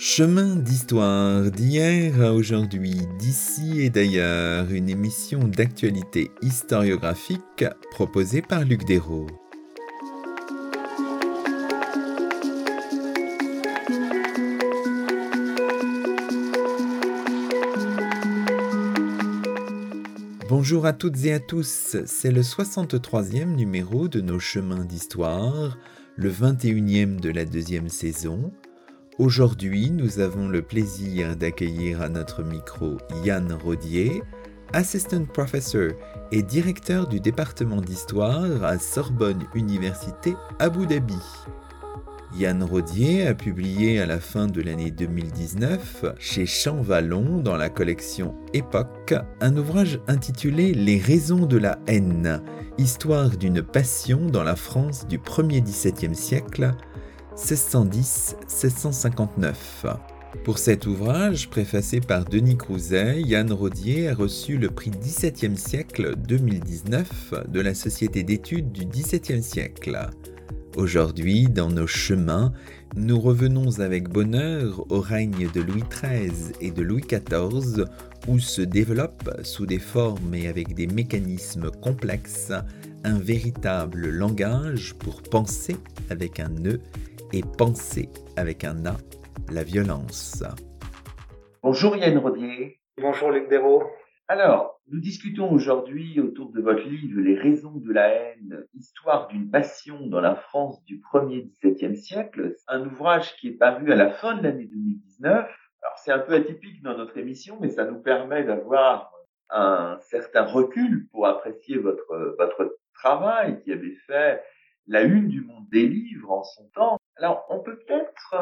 Chemin d'histoire d'hier à aujourd'hui, d'ici et d'ailleurs, une émission d'actualité historiographique proposée par Luc Desraux. Bonjour à toutes et à tous, c'est le 63e numéro de nos chemins d'histoire, le 21e de la deuxième saison. Aujourd'hui, nous avons le plaisir d'accueillir à notre micro Yann Rodier, assistant professor et directeur du département d'histoire à Sorbonne Université, Abu Dhabi. Yann Rodier a publié à la fin de l'année 2019, chez Champ Vallon, dans la collection Époque, un ouvrage intitulé « Les raisons de la haine, histoire d'une passion dans la France du 1er XVIIe siècle ». 1610-1659. Pour cet ouvrage, préfacé par Denis Crouzet, Yann Rodier a reçu le prix XVIIe siècle 2019 de la Société d'études du XVIIe siècle. Aujourd'hui, dans nos chemins, nous revenons avec bonheur au règne de Louis XIII et de Louis XIV, où se développe, sous des formes et avec des mécanismes complexes, un véritable langage pour penser avec un E et penser avec un A, la violence. Bonjour Yann Rodier. Bonjour Luc Desraux. Alors, nous discutons aujourd'hui autour de votre livre « Les raisons de la haine, histoire d'une passion dans la France du 1er XVIIe siècle », un ouvrage qui est paru à la fin de l'année 2019. Alors, c'est un peu atypique dans notre émission, mais ça nous permet d'avoir un certain recul pour apprécier votre travail qui avait fait la une du monde des livres en son temps. Alors, on peut peut-être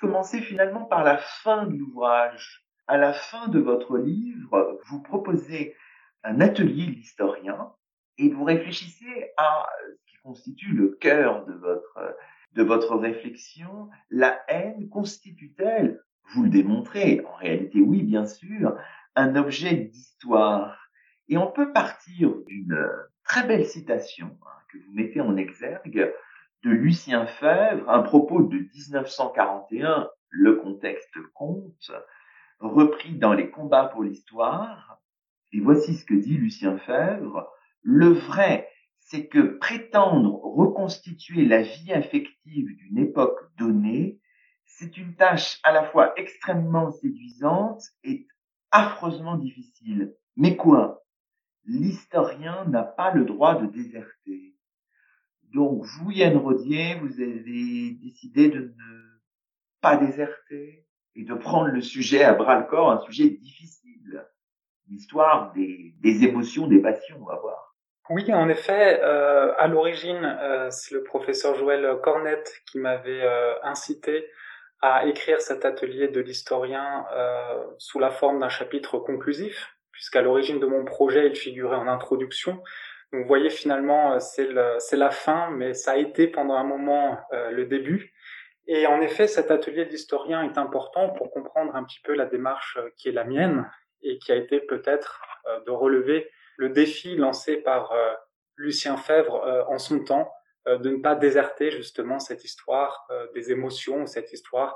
commencer finalement par la fin de l'ouvrage. À la fin de votre livre, vous proposez un atelier d'historien et vous réfléchissez à ce qui constitue le cœur de votre réflexion. La haine constitue-t-elle, vous le démontrez, en réalité oui, bien sûr, un objet d'histoire. Et on peut partir d'une très belle citation que vous mettez en exergue de Lucien Febvre, un propos de 1941, le contexte compte, repris dans Les combats pour l'histoire. Et voici ce que dit Lucien Febvre. « Le vrai, c'est que prétendre reconstituer la vie affective d'une époque donnée, c'est une tâche à la fois extrêmement séduisante et affreusement difficile. Mais quoi ? L'historien n'a pas le droit de déserter. » Donc, vous, Yann Rodier, vous avez décidé de ne pas déserter et de prendre le sujet à bras-le-corps, un sujet difficile. L'histoire des émotions, des passions, on va voir. Oui, en effet, à l'origine, c'est le professeur Joël Cornette qui m'avait incité à écrire cet atelier de l'historien sous la forme d'un chapitre conclusif, puisqu'à l'origine de mon projet, il figurait en introduction. Donc, vous voyez, finalement, c'est la fin, mais ça a été pendant un moment le début. Et en effet, cet atelier d'historien est important pour comprendre un petit peu la démarche qui est la mienne et qui a été peut-être de relever le défi lancé par Lucien Febvre en son temps, de ne pas déserter justement cette histoire des émotions, cette histoire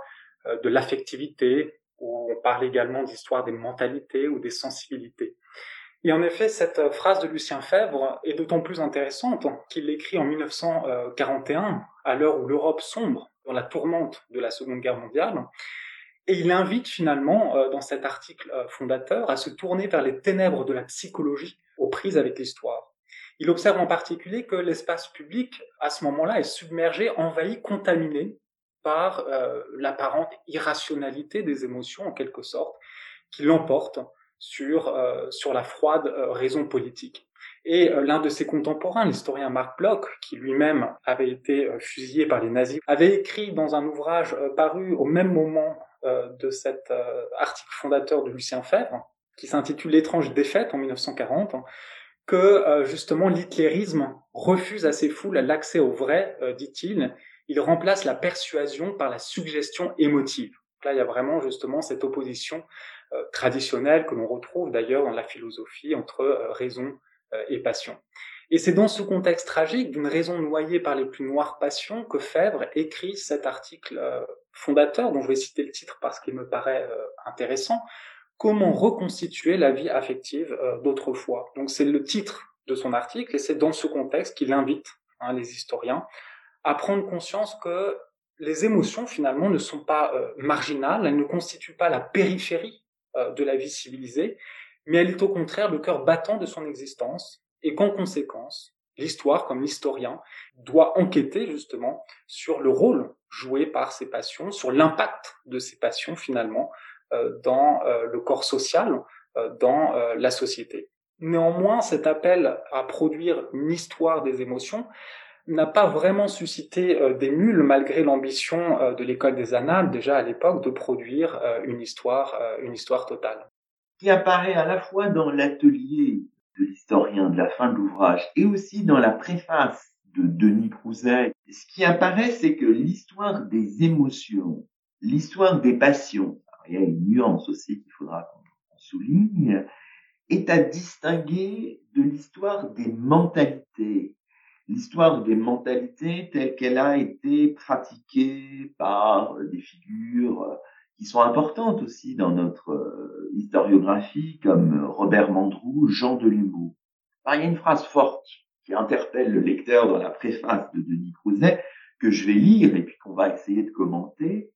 de l'affectivité, où on parle également d'histoire des mentalités ou des sensibilités. Et en effet, cette phrase de Lucien Febvre est d'autant plus intéressante qu'il l'écrit en 1941, à l'heure où l'Europe sombre dans la tourmente de la Seconde Guerre mondiale. Et il invite finalement, dans cet article fondateur, à se tourner vers les ténèbres de la psychologie aux prises avec l'histoire. Il observe en particulier que l'espace public, à ce moment-là, est submergé, envahi, contaminé par l'apparente irrationalité des émotions, en quelque sorte, qui l'emporte sur la froide raison politique. Et l'un de ses contemporains, l'historien Marc Bloch, qui lui-même avait été fusillé par les nazis, avait écrit dans un ouvrage paru au même moment de cet article fondateur de Lucien Febvre, qui s'intitule « L'étrange défaite » en 1940, que justement l'hitlérisme refuse à ses foules l'accès au vrai, dit-il. Il remplace la persuasion par la suggestion émotive. Donc là, il y a vraiment justement cette opposition traditionnelle que l'on retrouve d'ailleurs dans la philosophie entre raison et passion. Et c'est dans ce contexte tragique d'une raison noyée par les plus noires passions que Febvre écrit cet article fondateur, dont je vais citer le titre parce qu'il me paraît intéressant, « Comment reconstituer la vie affective d'autrefois ?» Donc c'est le titre de son article, et c'est dans ce contexte qu'il invite les historiens à prendre conscience que les émotions, finalement, ne sont pas marginales, elles ne constituent pas la périphérie de la vie civilisée, mais elle est au contraire le cœur battant de son existence, et qu'en conséquence, l'histoire, comme l'historien, doit enquêter justement sur le rôle joué par ces passions, sur l'impact de ces passions finalement dans le corps social, dans la société. Néanmoins, cet appel à produire une histoire des émotions n'a pas vraiment suscité des mules malgré l'ambition de l'école des Annales, déjà à l'époque, de produire une histoire totale. Qui apparaît à la fois dans l'atelier de l'historien de la fin de l'ouvrage et aussi dans la préface de Denis Crouzet. Ce qui apparaît, c'est que l'histoire des émotions, l'histoire des passions, il y a une nuance aussi qu'il faudra qu'on souligne, est à distinguer de l'histoire des mentalités. L'histoire des mentalités telle qu'elle a été pratiquée par des figures qui sont importantes aussi dans notre historiographie, comme Robert Mandrou, Jean Delumeau. Il y a une phrase forte qui interpelle le lecteur dans la préface de Denis Crouzet, que je vais lire et puis qu'on va essayer de commenter.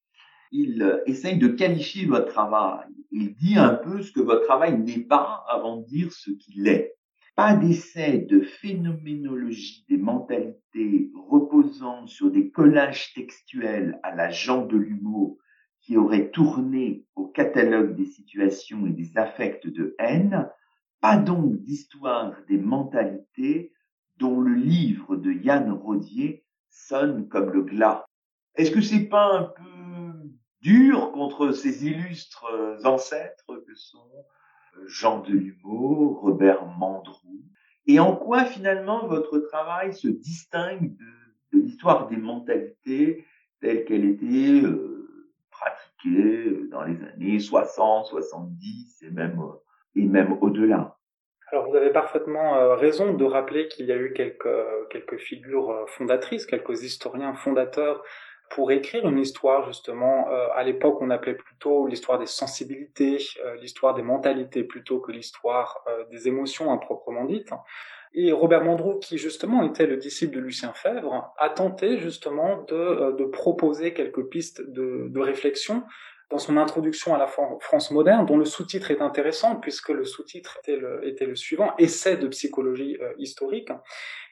Il essaye de qualifier votre travail. Il dit un peu ce que votre travail n'est pas avant de dire ce qu'il est. Pas d'essai de phénoménologie des mentalités reposant sur des collages textuels à la Jean Delumeau qui aurait tourné au catalogue des situations et des affects de haine. Pas donc d'histoire des mentalités dont le livre de Yann Rodier sonne comme le glas. Est-ce que c'est pas un peu dur contre ces illustres ancêtres que sont Jean Delumeau, Robert Mandrou? Et en quoi finalement votre travail se distingue de l'histoire des mentalités telle qu'elle était pratiquée dans les années 60, 70 et même au-delà? Alors vous avez parfaitement raison de rappeler qu'il y a eu quelques figures fondatrices, quelques historiens fondateurs pour écrire une histoire, justement, à l'époque, on appelait plutôt l'histoire des sensibilités, l'histoire des mentalités, plutôt que l'histoire des émotions à proprement dite. Et Robert Mandrou, qui justement était le disciple de Lucien Febvre, a tenté justement de proposer quelques pistes de réflexion dans son introduction à la France moderne, dont le sous-titre est intéressant, puisque le sous-titre était le suivant, « Essai de psychologie historique ».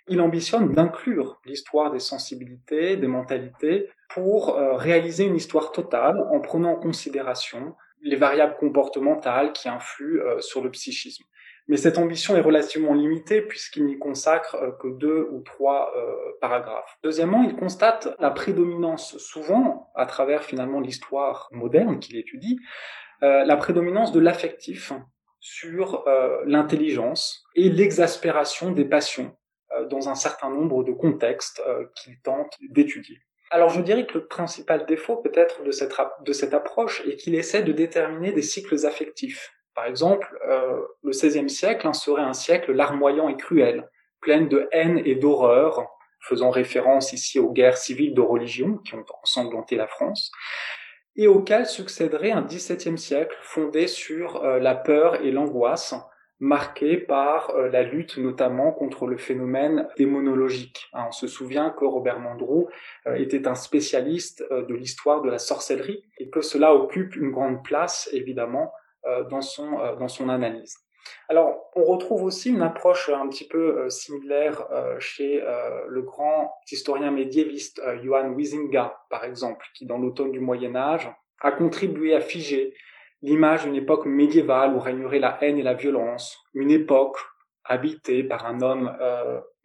Il ambitionne d'inclure l'histoire des sensibilités, des mentalités, pour réaliser une histoire totale en prenant en considération les variables comportementales qui influent sur le psychisme. Mais cette ambition est relativement limitée puisqu'il n'y consacre que 2 ou 3 paragraphes. Deuxièmement, il constate la prédominance souvent, à travers finalement l'histoire moderne qu'il étudie, la prédominance de l'affectif sur l'intelligence et l'exaspération des passions dans un certain nombre de contextes qu'il tente d'étudier. Alors je dirais que le principal défaut peut-être de cette approche est qu'il essaie de déterminer des cycles affectifs. Par exemple, le XVIe siècle serait un siècle larmoyant et cruel, plein de haine et d'horreur, faisant référence ici aux guerres civiles de religion qui ont ensanglanté la France, et auquel succéderait un XVIIe siècle fondé sur la peur et l'angoisse, marqué par la lutte notamment contre le phénomène démonologique. On se souvient que Robert Mandrou était un spécialiste de l'histoire de la sorcellerie et que cela occupe une grande place, évidemment, dans son analyse. Alors, on retrouve aussi une approche un petit peu similaire chez le grand historien médiéviste Johan Huizinga, par exemple, qui, dans l'automne du Moyen-Âge, a contribué à figer l'image d'une époque médiévale où régnerait la haine et la violence, une époque habitée par un homme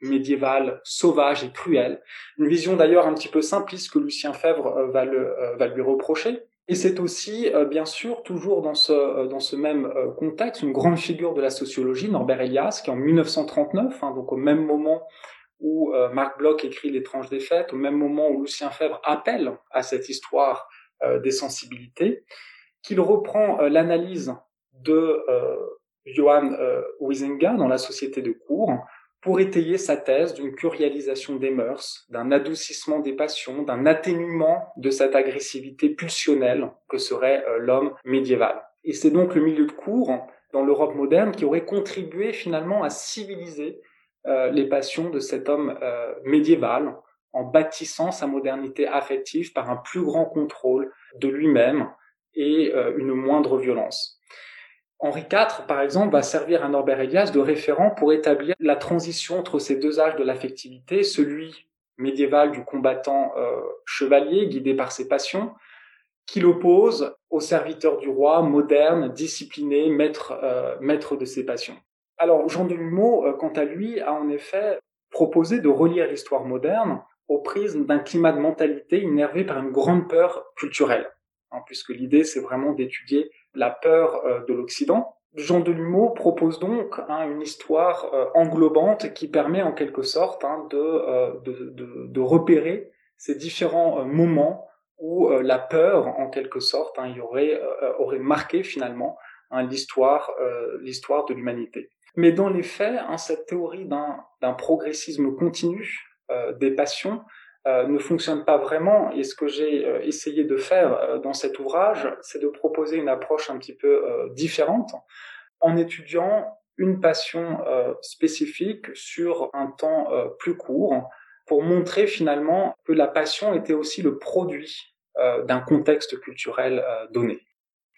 médiéval sauvage et cruel, une vision d'ailleurs un petit peu simpliste que Lucien Febvre va lui reprocher. Et c'est aussi, bien sûr, toujours dans ce même contexte, une grande figure de la sociologie, Norbert Elias, qui en 1939, donc au même moment où Marc Bloch écrit « L'étrange défaite », au même moment où Lucien Febvre appelle à cette histoire des sensibilités, qu'il reprend l'analyse de Johan Huizinga dans la Société de Cours pour étayer sa thèse d'une curialisation des mœurs, d'un adoucissement des passions, d'un atténuement de cette agressivité pulsionnelle que serait l'homme médiéval. Et c'est donc le milieu de cour dans l'Europe moderne qui aurait contribué finalement à civiliser les passions de cet homme médiéval en bâtissant sa modernité affective par un plus grand contrôle de lui-même et une moindre violence. Henri IV, par exemple, va servir à Norbert Elias de référent pour établir la transition entre ces deux âges de l'affectivité, celui médiéval du combattant chevalier, guidé par ses passions, qui l'oppose au serviteur du roi, moderne, discipliné, maître de ses passions. Alors Jean Delumeau, quant à lui, a en effet proposé de relire l'histoire moderne au prisme d'un climat de mentalité innervé par une grande peur culturelle, puisque l'idée, c'est vraiment d'étudier la peur de l'Occident. Jean Delumeau propose donc une histoire englobante qui permet en quelque sorte de repérer ces différents moments où la peur, en quelque sorte, aurait marqué finalement l'histoire de l'humanité. Mais dans les faits, cette théorie d'un progressisme continu des passions ne fonctionne pas vraiment. Et ce que j'ai essayé de faire dans cet ouvrage, c'est de proposer une approche un petit peu différente en étudiant une passion spécifique sur un temps plus court pour montrer finalement que la passion était aussi le produit d'un contexte culturel donné.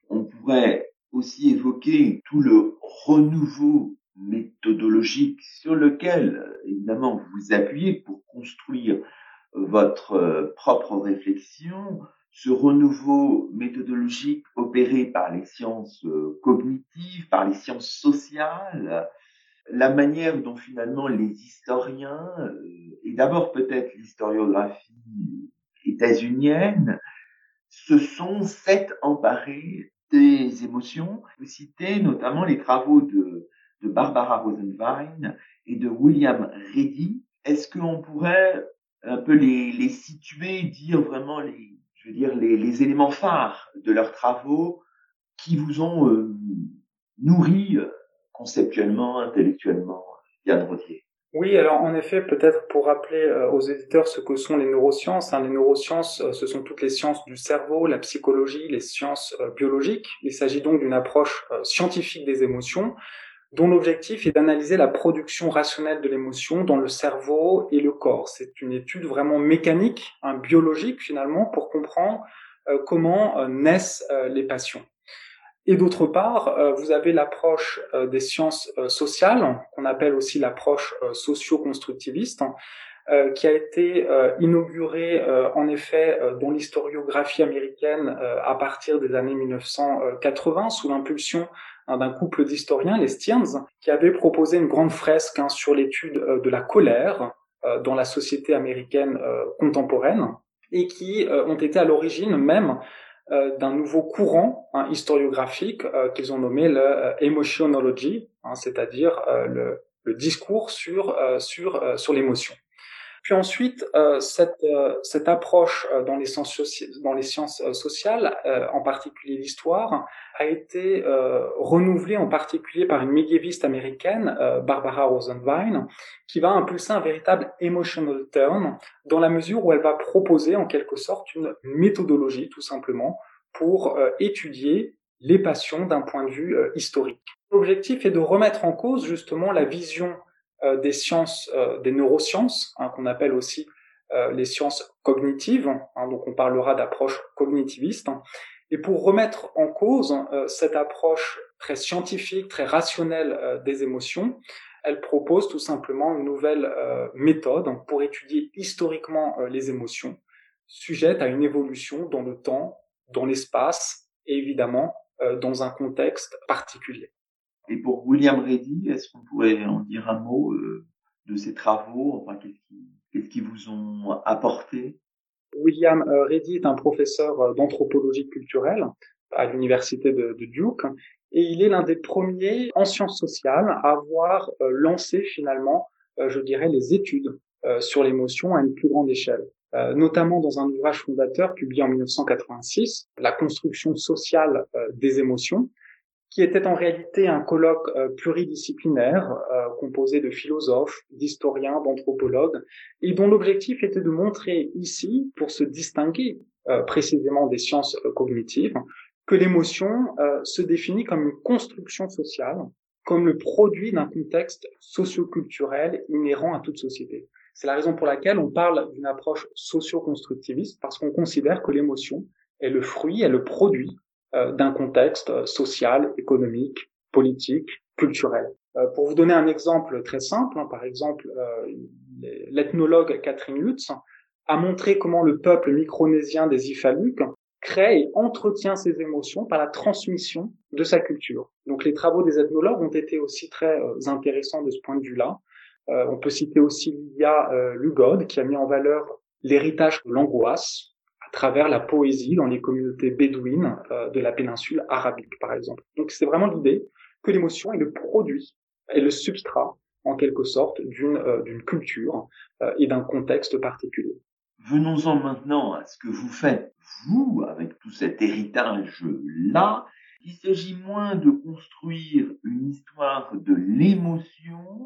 On pourrait aussi évoquer tout le renouveau méthodologique sur lequel, évidemment, vous vous appuyez pour construire votre propre réflexion, ce renouveau méthodologique opéré par les sciences cognitives, par les sciences sociales, la manière dont finalement les historiens, et d'abord peut-être l'historiographie états-unienne, se sont emparés des émotions. Vous citez notamment les travaux de Barbara Rosenwein et de William Reddy. Est-ce qu'on pourrait un peu les situer, dire vraiment les éléments phares de leurs travaux qui vous ont nourri conceptuellement, intellectuellement, Yann Rodier? Oui, alors en effet, peut-être pour rappeler aux éditeurs ce que sont les neurosciences. Les neurosciences, ce sont toutes les sciences du cerveau, la psychologie, les sciences biologiques. Il s'agit donc d'une approche scientifique des émotions, dont l'objectif est d'analyser la production rationnelle de l'émotion dans le cerveau et le corps. C'est une étude vraiment mécanique, biologique finalement, pour comprendre comment naissent les passions. Et d'autre part, vous avez l'approche des sciences sociales, qu'on appelle aussi l'approche socio-constructiviste, qui a été inaugurée en effet dans l'historiographie américaine à partir des années 1980, sous l'impulsion d'un couple d'historiens, les Stearns, qui avaient proposé une grande fresque sur l'étude de la colère dans la société américaine contemporaine, et qui ont été à l'origine même d'un nouveau courant historiographique qu'ils ont nommé le emotionology, c'est-à-dire le discours sur l'émotion. Puis ensuite, cette approche dans les sciences sociales, en particulier l'histoire, a été renouvelée en particulier par une médiéviste américaine, Barbara Rosenwein, qui va impulser un véritable emotional turn dans la mesure où elle va proposer en quelque sorte une méthodologie tout simplement pour étudier les passions d'un point de vue historique. L'objectif est de remettre en cause justement la vision des sciences, des neurosciences, qu'on appelle aussi les sciences cognitives, donc on parlera d'approche cognitiviste, et pour remettre en cause cette approche très scientifique, très rationnelle des émotions, elle propose tout simplement une nouvelle méthode pour étudier historiquement les émotions, sujette à une évolution dans le temps, dans l'espace, et évidemment dans un contexte particulier. Et pour William Reddy, est-ce qu'on pourrait en dire un mot de ses travaux? Enfin, qu'est-ce qui vous ont apporté? William Reddy est un professeur d'anthropologie culturelle à l'université de Duke, et il est l'un des premiers en sciences sociales à avoir lancé finalement, je dirais, les études sur l'émotion à une plus grande échelle, notamment dans un ouvrage fondateur publié en 1986, « La construction sociale des émotions », qui était en réalité un colloque pluridisciplinaire composé de philosophes, d'historiens, d'anthropologues, et dont l'objectif était de montrer ici, pour se distinguer précisément des sciences cognitives, que l'émotion se définit comme une construction sociale, comme le produit d'un contexte socio-culturel inhérent à toute société. C'est la raison pour laquelle on parle d'une approche socio-constructiviste, parce qu'on considère que l'émotion est le fruit, est le produit d'un contexte social, économique, politique, culturel. Pour vous donner un exemple très simple, par exemple, l'ethnologue Catherine Lutz a montré comment le peuple micronésien des Ifaluks crée et entretient ses émotions par la transmission de sa culture. Donc les travaux des ethnologues ont été aussi très intéressants de ce point de vue-là. On peut citer aussi Lilia Lugod, qui a mis en valeur l'héritage de l'angoisse à travers la poésie dans les communautés bédouines de la péninsule arabique, par exemple. Donc c'est vraiment l'idée que l'émotion est le produit, est le substrat, en quelque sorte, d'une culture et d'un contexte particulier. Venons-en maintenant à ce que vous faites, vous, avec tout cet héritage-là. Il s'agit moins de construire une histoire de l'émotion,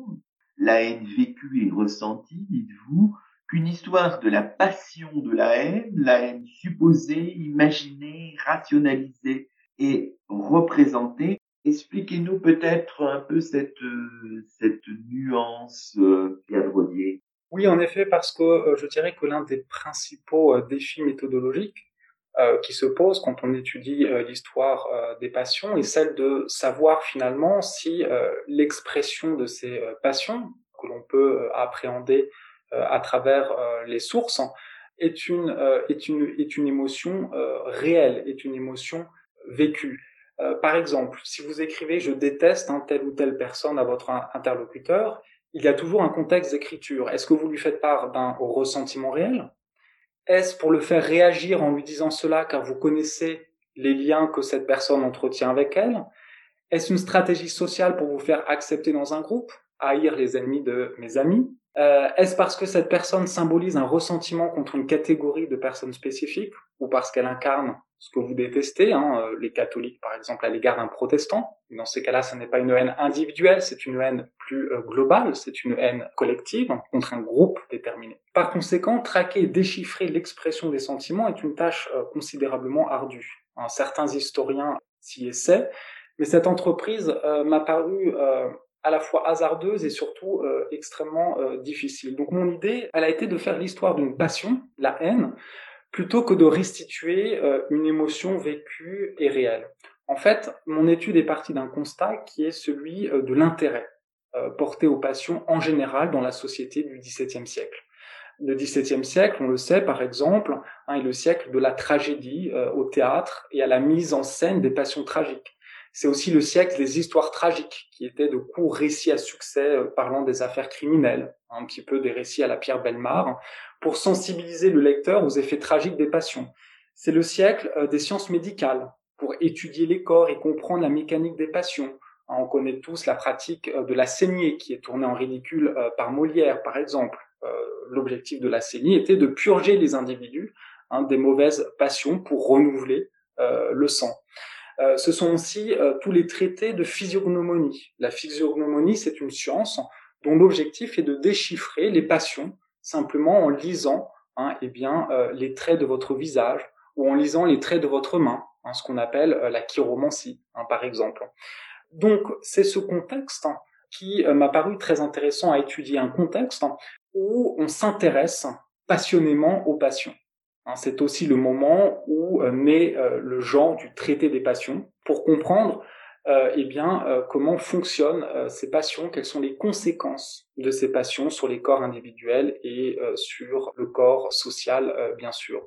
la haine vécue et ressentie, dites-vous, qu'une histoire de la passion de la haine supposée, imaginée, rationalisée et représentée. Expliquez-nous peut-être un peu cette nuance, Yann Rodier. Oui, en effet, parce que je dirais que l'un des principaux défis méthodologiques qui se pose quand on étudie l'histoire des passions est celle de savoir finalement si l'expression de ces passions que l'on peut appréhender à travers les sources est une émotion réelle, est une émotion vécue. Par exemple, si vous écrivez « je déteste telle ou telle personne » à votre interlocuteur, il y a toujours un contexte d'écriture. Est-ce que vous lui faites part d'un ressentiment réel? Est-ce pour le faire réagir en lui disant cela car vous connaissez les liens que cette personne entretient avec elle? Est-ce une stratégie sociale pour vous faire accepter dans un groupe? Haïr les ennemis de mes amis? Est-ce parce que cette personne symbolise un ressentiment contre une catégorie de personnes spécifiques ou parce qu'elle incarne ce que vous détestez, les catholiques par exemple à l'égard d'un protestant? Dans ces cas-là, ce n'est pas une haine individuelle, c'est une haine plus globale, c'est une haine collective contre un groupe déterminé. Par conséquent, traquer et déchiffrer l'expression des sentiments est une tâche considérablement ardue. Certains historiens s'y essaient, mais cette entreprise m'a paru à la fois hasardeuse et surtout extrêmement difficile. Donc mon idée, elle a été de faire l'histoire d'une passion, la haine, plutôt que de restituer une émotion vécue et réelle. En fait, mon étude est partie d'un constat qui est celui de l'intérêt porté aux passions en général dans la société du XVIIe siècle. Le XVIIe siècle, on le sait par exemple, est le siècle de la tragédie au théâtre et à la mise en scène des passions tragiques. C'est aussi le siècle des histoires tragiques, qui étaient de courts récits à succès parlant des affaires criminelles, un petit peu des récits à la Pierre Bellemare, pour sensibiliser le lecteur aux effets tragiques des passions. C'est le siècle des sciences médicales, pour étudier les corps et comprendre la mécanique des passions. On connaît tous la pratique de la saignée, qui est tournée en ridicule par Molière, par exemple. L'objectif de la saignée était de purger les individus des mauvaises passions pour renouveler le sang. Ce sont aussi tous les traités de physiognomonie. La physiognomonie, c'est une science dont l'objectif est de déchiffrer les passions simplement en lisant les traits de votre visage ou en lisant les traits de votre main, ce qu'on appelle la chiromancie, par exemple. Donc, c'est ce contexte qui m'a paru très intéressant à étudier, un contexte où on s'intéresse passionnément aux passions. C'est aussi le moment où naît le genre du traité des passions pour comprendre comment fonctionnent ces passions, quelles sont les conséquences de ces passions sur les corps individuels et sur le corps social, bien sûr.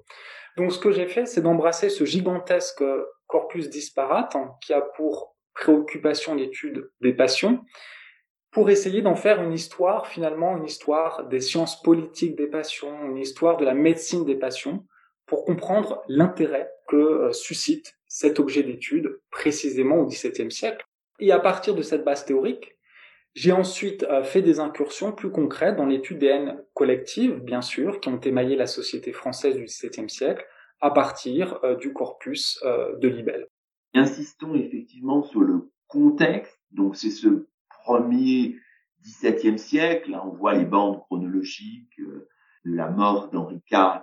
Donc ce que j'ai fait, c'est d'embrasser ce gigantesque corpus disparate qui a pour préoccupation l'étude des passions, pour essayer d'en faire une histoire, finalement, une histoire des sciences politiques des passions, une histoire de la médecine des passions, pour comprendre l'intérêt que suscite cet objet d'étude, précisément au XVIIe siècle. Et à partir de cette base théorique, j'ai ensuite fait des incursions plus concrètes dans l'étude des haines collectives, bien sûr, qui ont émaillé la société française du XVIIe siècle, à partir du corpus de Libelle. Insistons effectivement sur le contexte, donc c'est ce premier XVIIe siècle, là on voit les bandes chronologiques de la mort d'Henri IV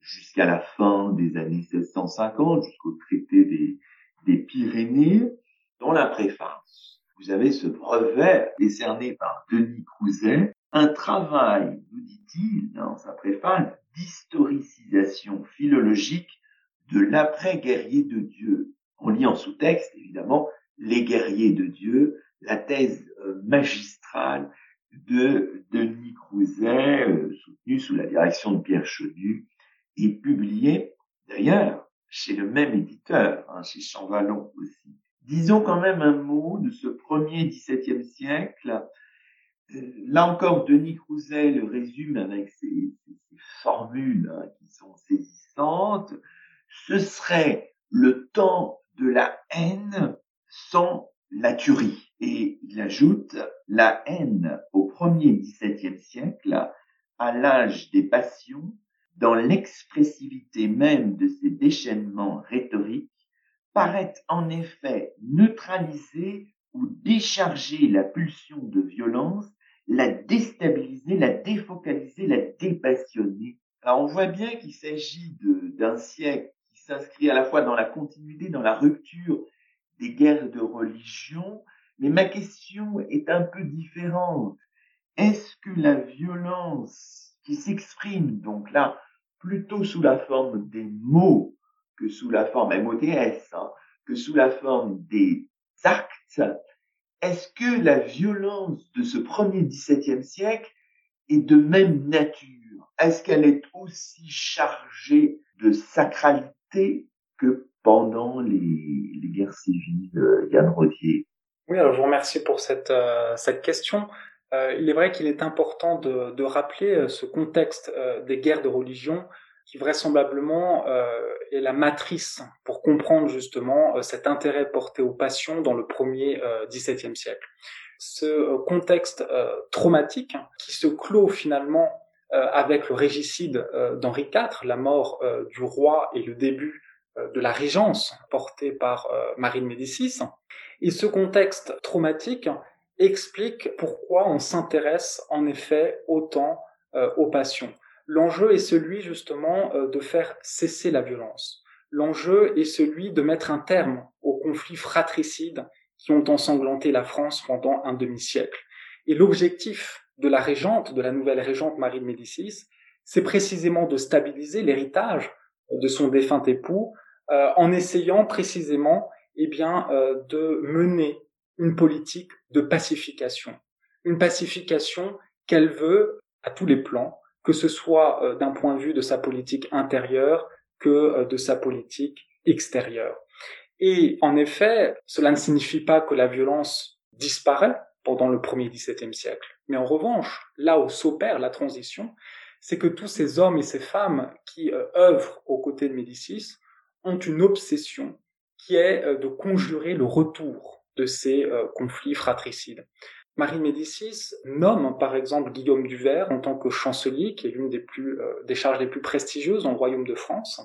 jusqu'à la fin des années 1650, jusqu'au traité des Pyrénées. Dans la préface, vous avez ce brevet décerné par Denis Crouzet, un travail, nous dit-il dans sa préface, d'historicisation philologique de l'après-guerrier de Dieu. On lit en sous-texte, évidemment, les guerriers de Dieu, la thèse magistrale de Denis Crouzet, soutenue sous la direction de Pierre Chenu et publiée d'ailleurs chez le même éditeur, chez Champ Vallon aussi. Disons quand même un mot de ce premier XVIIe siècle. Là encore, Denis Crouzet le résume avec ces formules qui sont saisissantes. Ce serait le temps de la haine sans la tuerie. Et il ajoute la haine au premier XVIIe siècle, à l'âge des passions, dans l'expressivité même de ses déchaînements rhétoriques, paraît en effet neutraliser ou décharger la pulsion de violence, la déstabiliser, la défocaliser, la dépassionner. Alors on voit bien qu'il s'agit d'un siècle qui s'inscrit à la fois dans la continuité, dans la rupture des guerres de religion, mais ma question est un peu différente. Est-ce que la violence qui s'exprime, donc là, plutôt sous la forme des mots que sous la forme MOTS, que sous la forme des actes, est-ce que la violence de ce premier XVIIe siècle est de même nature? Est-ce qu'elle est aussi chargée de sacralité que pendant les guerres civiles, Yann Rodier? Oui, alors je vous remercie pour cette question. Il est vrai qu'il est important de rappeler ce contexte des guerres de religion qui vraisemblablement est la matrice pour comprendre justement cet intérêt porté aux passions dans le premier XVIIe siècle. Ce contexte traumatique qui se clôt finalement avec le régicide d'Henri IV, la mort du roi et le début de la régence portée par Marie de Médicis. Et ce contexte traumatique explique pourquoi on s'intéresse en effet autant aux passions. L'enjeu est celui justement de faire cesser la violence. L'enjeu est celui de mettre un terme aux conflits fratricides qui ont ensanglanté la France pendant un demi-siècle. Et l'objectif de la régente, de la nouvelle régente Marie de Médicis, c'est précisément de stabiliser l'héritage de son défunt époux en essayant précisément de mener une politique de pacification. Une pacification qu'elle veut à tous les plans, que ce soit d'un point de vue de sa politique intérieure que de sa politique extérieure. Et en effet, cela ne signifie pas que la violence disparaît pendant le premier XVIIe siècle. Mais en revanche, là où s'opère la transition, c'est que tous ces hommes et ces femmes qui œuvrent aux côtés de Médicis ont une obsession qui est de conjurer le retour de ces conflits fratricides. Marie de Médicis nomme par exemple Guillaume Duvert en tant que chancelier, qui est l'une des charges les plus prestigieuses dans le royaume de France.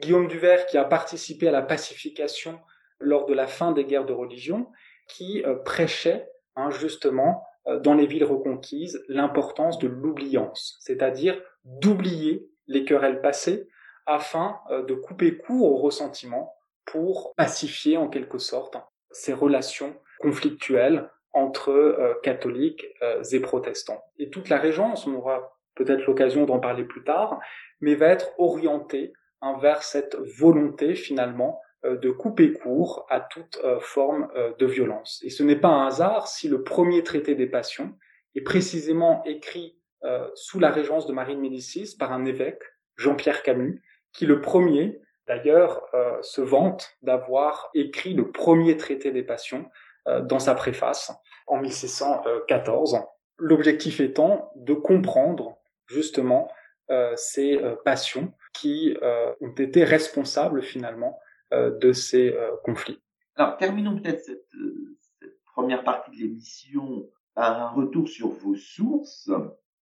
Guillaume Duvert qui a participé à la pacification lors de la fin des guerres de religion, qui prêchait justement dans les villes reconquises l'importance de l'oubliance, c'est-à-dire d'oublier les querelles passées afin de couper court au ressentiment pour pacifier en quelque sorte ces relations conflictuelles entre catholiques et protestants. Et toute la régence, on aura peut-être l'occasion d'en parler plus tard, mais va être orientée vers cette volonté finalement de couper court à toute forme de violence. Et ce n'est pas un hasard si le premier traité des passions est précisément écrit sous la régence de Marie de Médicis par un évêque, Jean-Pierre Camus, qui le premier, d'ailleurs, se vante d'avoir écrit le premier traité des passions dans sa préface en 1614. L'objectif étant de comprendre justement ces passions qui ont été responsables finalement de ces conflits. Alors, terminons peut-être cette première partie de l'émission par un retour sur vos sources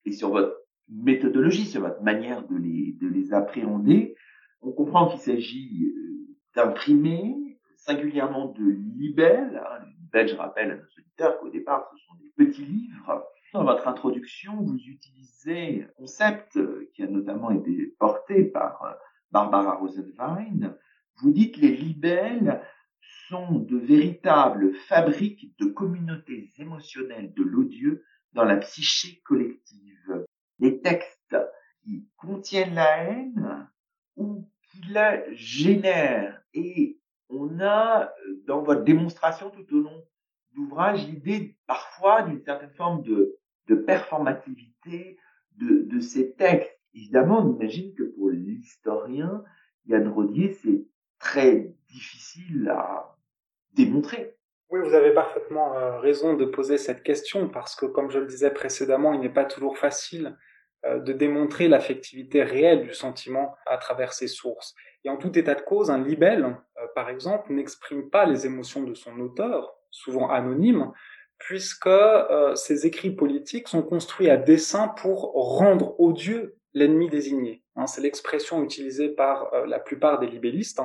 et sur votre méthodologie, sur votre manière de les appréhender. On comprend qu'il s'agit d'imprimer singulièrement de libelles. Les libelles, je rappelle à nos auditeurs qu'au départ, ce sont des petits livres. Dans votre introduction, vous utilisez un concept qui a notamment été porté par Barbara Rosenwein. Vous dites les libelles sont de véritables fabriques de communautés émotionnelles de l'odieux dans la psyché collective. Les textes qui contiennent la haine ou qui la génèrent. Et on a, dans votre démonstration tout au long d'ouvrage, l'idée parfois d'une certaine forme de performativité de ces textes. Évidemment, on imagine que pour l'historien, Yann Rodier, c'est très difficile à démontrer. Oui, vous avez parfaitement raison de poser cette question, parce que, comme je le disais précédemment, il n'est pas toujours facile de démontrer l'affectivité réelle du sentiment à travers ses sources. Et en tout état de cause, un libelle, par exemple, n'exprime pas les émotions de son auteur, souvent anonyme, puisque ces écrits politiques sont construits à dessein pour rendre odieux l'ennemi désigné. C'est l'expression utilisée par la plupart des libellistes,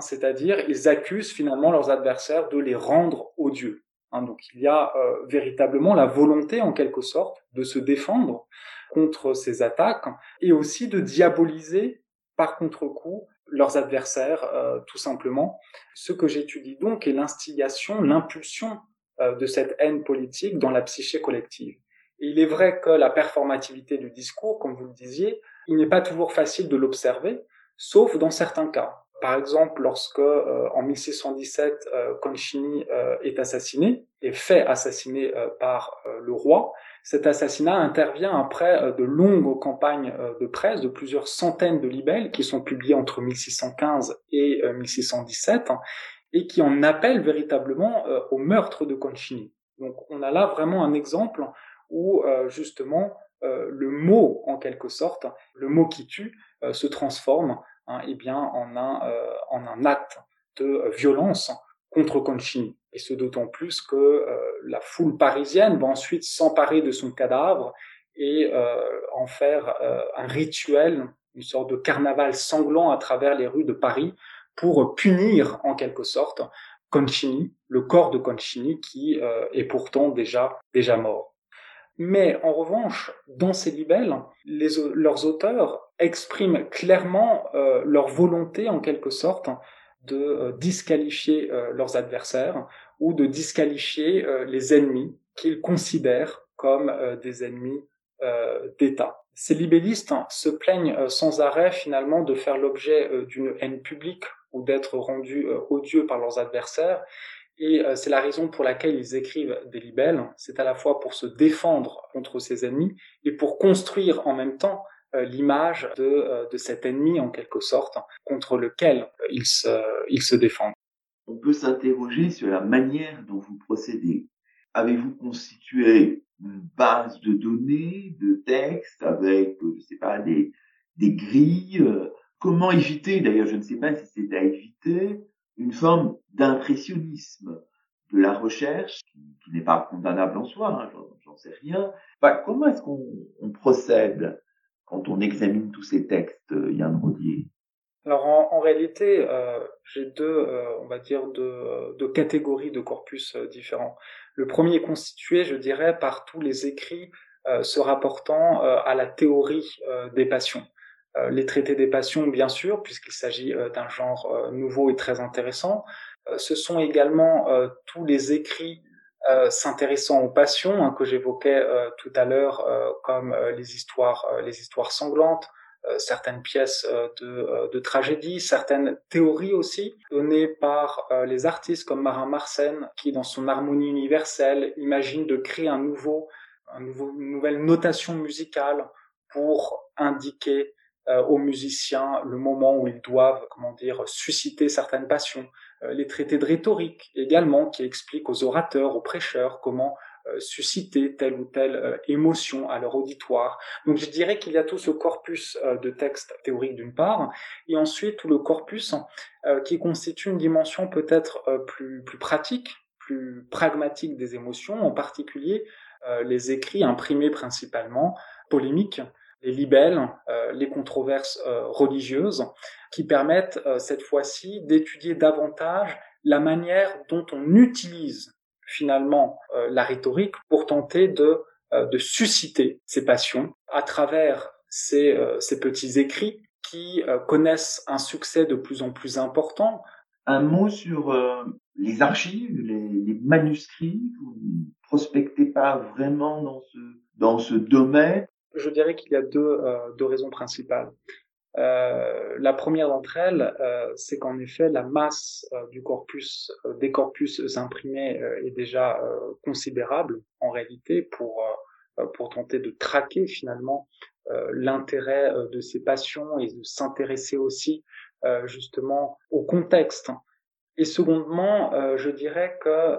c'est-à-dire ils accusent finalement leurs adversaires de les rendre odieux. Donc il y a véritablement la volonté, en quelque sorte, de se défendre contre ces attaques et aussi de diaboliser par contre-coup leurs adversaires, tout simplement. Ce que j'étudie donc est l'instigation, l'impulsion de cette haine politique dans la psyché collective. Et il est vrai que la performativité du discours, comme vous le disiez, il n'est pas toujours facile de l'observer, sauf dans certains cas. Par exemple, lorsque, en 1617, Concini est assassiné, est fait assassiner par le roi, cet assassinat intervient après de longues campagnes de presse, de plusieurs centaines de libelles qui sont publiées entre 1615 et 1617, et qui en appellent véritablement au meurtre de Concini. Donc on a là vraiment un exemple où justement le mot, en quelque sorte, le mot qui tue, se transforme en un acte de violence contre Concini. Et ce d'autant plus que la foule parisienne va ensuite s'emparer de son cadavre et en faire un rituel, une sorte de carnaval sanglant à travers les rues de Paris pour punir, en quelque sorte, Concini, le corps de Concini qui est pourtant déjà mort. Mais en revanche, dans ces libelles, leurs auteurs expriment clairement leur volonté, en quelque sorte, de disqualifier leurs adversaires ou de disqualifier les ennemis qu'ils considèrent comme des ennemis d'État. Ces libellistes se plaignent sans arrêt, finalement, de faire l'objet d'une haine publique ou d'être rendus odieux par leurs adversaires. Et c'est la raison pour laquelle ils écrivent des libelles, c'est à la fois pour se défendre contre ses ennemis et pour construire en même temps l'image de cet ennemi, en quelque sorte, contre lequel ils se défendent. On peut s'interroger sur la manière dont vous procédez. Avez-vous constitué une base de données, de textes, avec, je ne sais pas, des grilles? Comment éviter, d'ailleurs, je ne sais pas si c'est à éviter, une forme d'impressionnisme de la recherche, qui n'est pas condamnable en soi, j'en sais rien. Enfin, comment est-ce qu'on procède quand on examine tous ces textes, Yann Rodier? Alors, en réalité, j'ai deux catégories de corpus différents. Le premier est constitué, je dirais, par tous les écrits se rapportant à la théorie des passions. Les traités des passions, bien sûr, puisqu'il s'agit d'un genre nouveau et très intéressant. Ce sont également tous les écrits s'intéressant aux passions que j'évoquais tout à l'heure, comme les histoires sanglantes, certaines pièces de tragédie, certaines théories aussi, données par les artistes comme Marin Marcène, qui, dans son harmonie universelle, imagine de créer une nouvelle notation musicale pour indiquer aux musiciens le moment où ils doivent, susciter certaines passions. Les traités de rhétorique également, qui expliquent aux orateurs, aux prêcheurs, comment susciter telle ou telle émotion à leur auditoire. Donc je dirais qu'il y a tout ce corpus de textes théoriques d'une part, et ensuite tout le corpus qui constitue une dimension peut-être plus pratique, plus pragmatique des émotions, en particulier les écrits imprimés principalement, polémiques, les libelles, les controverses religieuses, qui permettent cette fois-ci d'étudier davantage la manière dont on utilise finalement la rhétorique pour tenter de susciter ces passions à travers ces petits écrits qui connaissent un succès de plus en plus important. Un mot sur les archives, les manuscrits, vous ne prospectez pas vraiment dans ce domaine? Je dirais qu'il y a deux raisons principales. La première d'entre elles, c'est qu'en effet, la masse des corpus imprimés est déjà considérable, en réalité, pour tenter de traquer finalement l'intérêt de ces passions et de s'intéresser aussi justement au contexte. Et secondement, je dirais que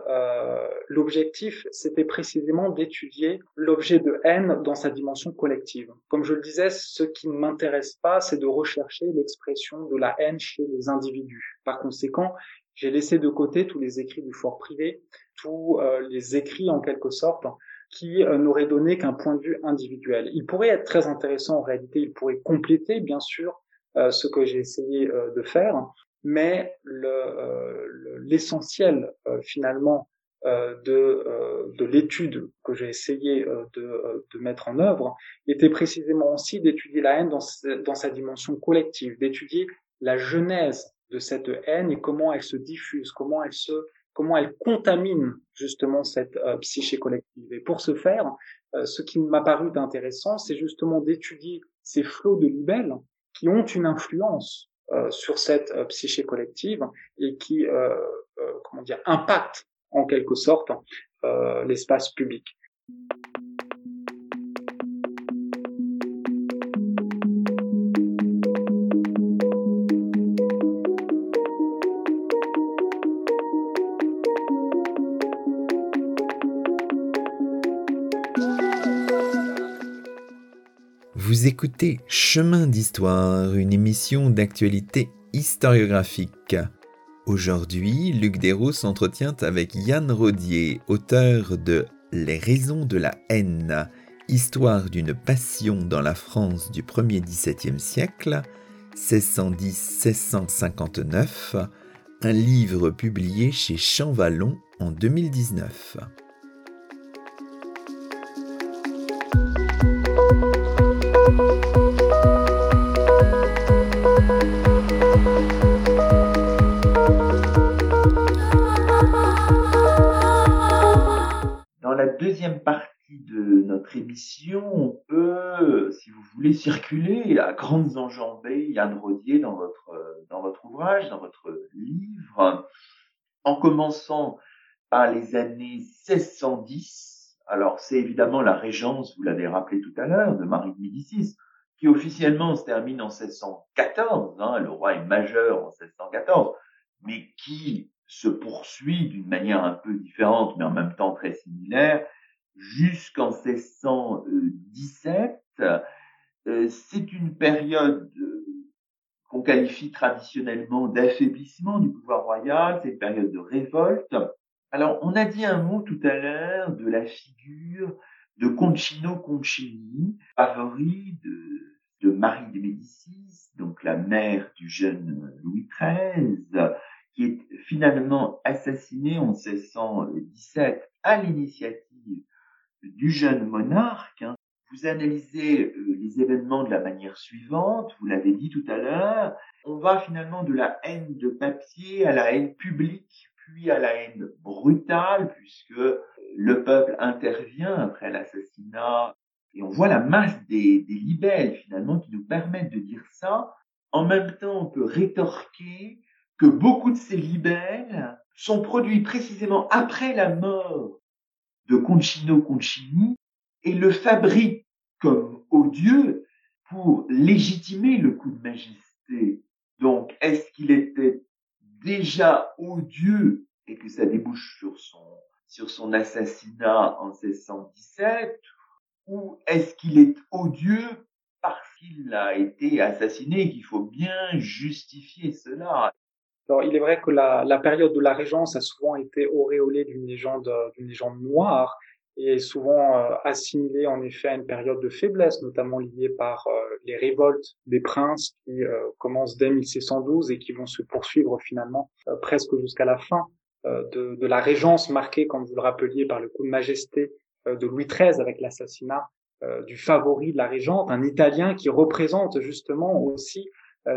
l'objectif, c'était précisément d'étudier l'objet de haine dans sa dimension collective. Comme je le disais, ce qui ne m'intéresse pas, c'est de rechercher l'expression de la haine chez les individus. Par conséquent, j'ai laissé de côté tous les écrits du fort privé, tous les écrits en quelque sorte qui n'auraient donné qu'un point de vue individuel. Il pourrait être très intéressant en réalité, il pourrait compléter bien sûr ce que j'ai essayé de faire. Mais l'essentiel finalement de l'étude que j'ai essayé de mettre en œuvre était précisément aussi d'étudier la haine dans sa dimension collective, d'étudier la genèse de cette haine et comment elle se diffuse, comment elle contamine justement cette psyché collective. Et pour ce faire, ce qui m'a paru d'intéressant, c'est justement d'étudier ces flots de libelles qui ont une influence sur cette psyché collective et qui impacte en quelque sorte l'espace public. Vous écoutez Chemin d'Histoire, une émission d'actualité historiographique. Aujourd'hui, Luc Desraux s'entretient avec Yann Rodier, auteur de « Les raisons de la haine, histoire d'une passion dans la France du 1er XVIIe siècle, 1610-1659 », un livre publié chez Champ Vallon en 2019. Deuxième partie de notre émission, on peut, si vous voulez, circuler à grandes enjambées Yann Rodier dans votre ouvrage, dans votre livre, en commençant par les années 1610. Alors, c'est évidemment la régence, vous l'avez rappelé tout à l'heure, de Marie de Médicis, qui officiellement se termine en 1614, le roi est majeur en 1614, mais qui se poursuit d'une manière un peu différente, mais en même temps très similaire, jusqu'en 1617. C'est une période qu'on qualifie traditionnellement d'affaiblissement du pouvoir royal, c'est une période de révolte. Alors, on a dit un mot tout à l'heure de la figure de Concino Concini, favori de Marie de Médicis, donc la mère du jeune Louis XIII, qui est finalement assassiné en 1617 à l'initiative du jeune monarque. Vous analysez les événements de la manière suivante, vous l'avez dit tout à l'heure, on va finalement de la haine de papier à la haine publique, puis à la haine brutale, puisque le peuple intervient après l'assassinat, et on voit la masse des libelles finalement qui nous permettent de dire ça. En même temps, on peut rétorquer que beaucoup de ces libelles sont produits précisément après la mort de Concino Concini et le fabriquent comme odieux pour légitimer le coup de majesté. Donc, est-ce qu'il était déjà odieux et que ça débouche sur son assassinat en 1617, ou est-ce qu'il est odieux parce qu'il a été assassiné et qu'il faut bien justifier cela? Alors, il est vrai que la période de la Régence a souvent été auréolée d'une légende noire, est souvent assimilé en effet à une période de faiblesse, notamment liée par les révoltes des princes qui commencent dès 1612 et qui vont se poursuivre finalement presque jusqu'à la fin de la régence marquée, comme vous le rappeliez, par le coup de majesté de Louis XIII avec l'assassinat du favori de la régente, un Italien qui représente justement aussi